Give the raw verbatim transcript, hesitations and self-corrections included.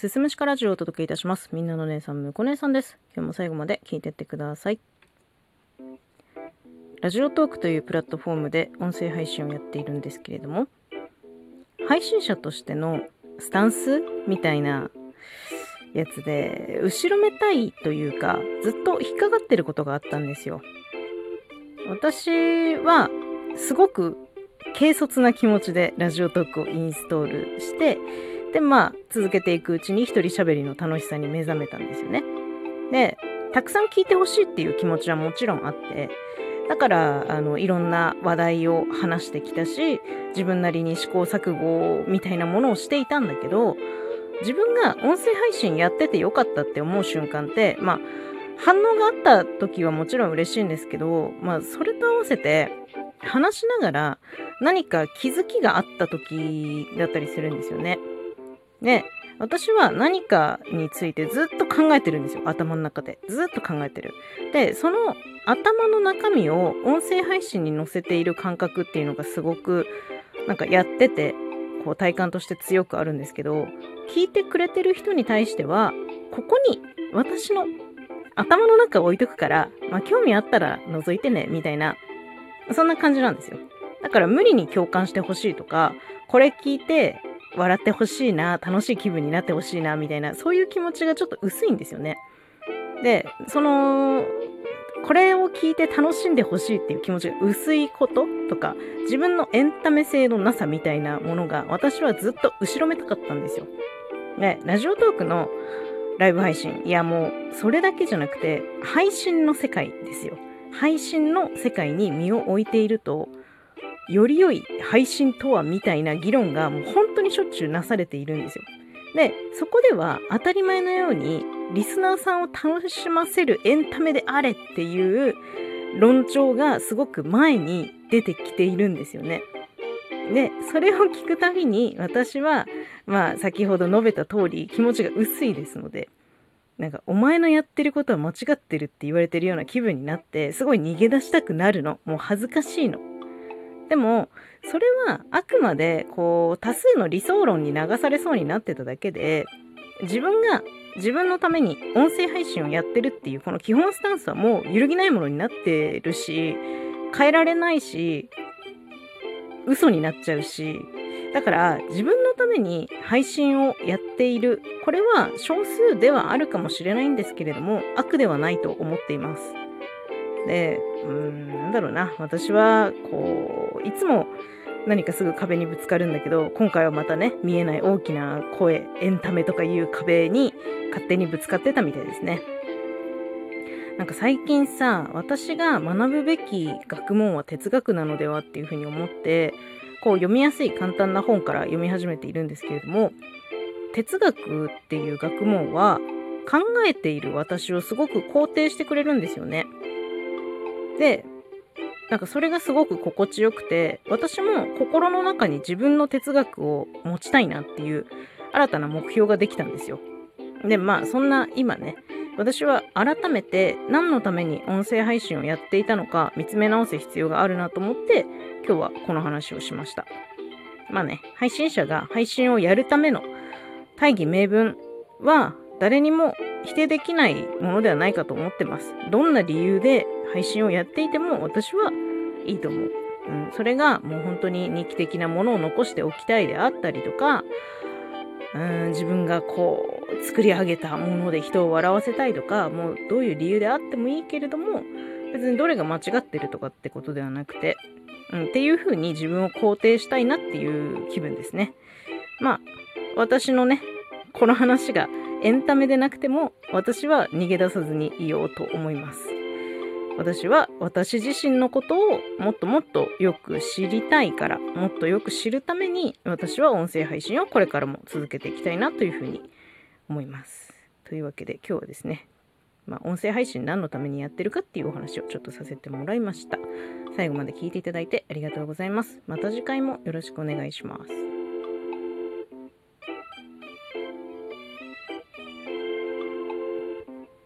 すすむしかラジオをお届けいたします。みんなの姉さんむこ姉さんです。今日も最後まで聞いてってください。ラジオトークというプラットフォームで音声配信をやっているんですけれども、配信者としてのスタンスみたいなやつで後ろめたいというか、ずっと引っかかってることがあったんですよ。私はすごく軽率な気持ちでラジオトークをインストールして、でまあ続けていくうちに一人喋りの楽しさに目覚めたんですよね。でたくさん聞いてほしいっていう気持ちはもちろんあって、だからあのいろんな話題を話してきたし、自分なりに試行錯誤みたいなものをしていたんだけど、自分が音声配信やっててよかったって思う瞬間って、まあ反応があった時はもちろん嬉しいんですけど、まあそれと合わせて話しながら何か気づきがあった時だったりするんですよね。で、私は何かについてずっと考えてるんですよ。頭の中でずっと考えてる。で、その頭の中身を音声配信に載せている感覚っていうのがすごくなんかやっててこう体感として強くあるんですけど、聞いてくれてる人に対してはここに私の頭の中を置いとくから、まあ、興味あったら覗いてねみたいな、そんな感じなんですよ。だから無理に共感してほしいとか、これ聞いて笑ってほしいな、楽しい気分になってほしいなみたいな、そういう気持ちがちょっと薄いんですよね。で、そのこれを聞いて楽しんでほしいっていう気持ちが薄いこととか、自分のエンタメ性のなさみたいなものが私はずっと後ろめたかったんですよ。で、ラジオトークのライブ配信、いやもうそれだけじゃなくて配信の世界ですよ。配信の世界に身を置いていると、より良い配信とはみたいな議論がもう本当にしょっちゅうなされているんですよ。で、そこでは当たり前のようにリスナーさんを楽しませるエンタメであれっていう論調がすごく前に出てきているんですよね。で、それを聞くたびに私は、まあ先ほど述べた通り気持ちが薄いですので、なんかお前のやってることは間違ってるって言われてるような気分になって、すごい逃げ出したくなるの、もう恥ずかしいの。でもそれはあくまでこう多数の理想論に流されそうになってただけで、自分が自分のために音声配信をやってるっていうこの基本スタンスはもう揺るぎないものになってるし、変えられないし、嘘になっちゃうし、だから自分のために配信をやっている、これは少数ではあるかもしれないんですけれども、悪ではないと思っています。で、うーん、なんだろうな、私はこういつも何かすぐ壁にぶつかるんだけど、今回はまたね、見えない大きな声、エンタメとかいう壁に勝手にぶつかってたみたいですね。なんか最近さ、私が学ぶべき学問は哲学なのではっていうふうに思って、こう読みやすい簡単な本から読み始めているんですけれども、哲学っていう学問は考えている私をすごく肯定してくれるんですよね。で、なんかそれがすごく心地よくて、私も心の中に自分の哲学を持ちたいなっていう新たな目標ができたんですよ。で、まあそんな今ね、私は改めて何のために音声配信をやっていたのか見つめ直す必要があるなと思って、今日はこの話をしました。まあね、配信者が配信をやるための大義名分は誰にも否定できないものではないかと思ってます。どんな理由で配信をやっていても私はいいと思う、うん、それがもう本当に日記的なものを残しておきたいであったりとか、うーん、自分がこう作り上げたもので人を笑わせたいとか、もうどういう理由であってもいいけれども、別にどれが間違ってるとかってことではなくて、うん、っていう風に自分を肯定したいなっていう気分ですね。まあ私のね、この話がエンタメでなくても私は逃げ出さずにいようと思います。私は私自身のことをもっともっとよく知りたいから、もっとよく知るために私は音声配信をこれからも続けていきたいなというふうに思います。というわけで今日はですね、まあ、音声配信何のためにやってるかっていうお話をちょっとさせてもらいました。最後まで聞いていただいてありがとうございます。また次回もよろしくお願いします。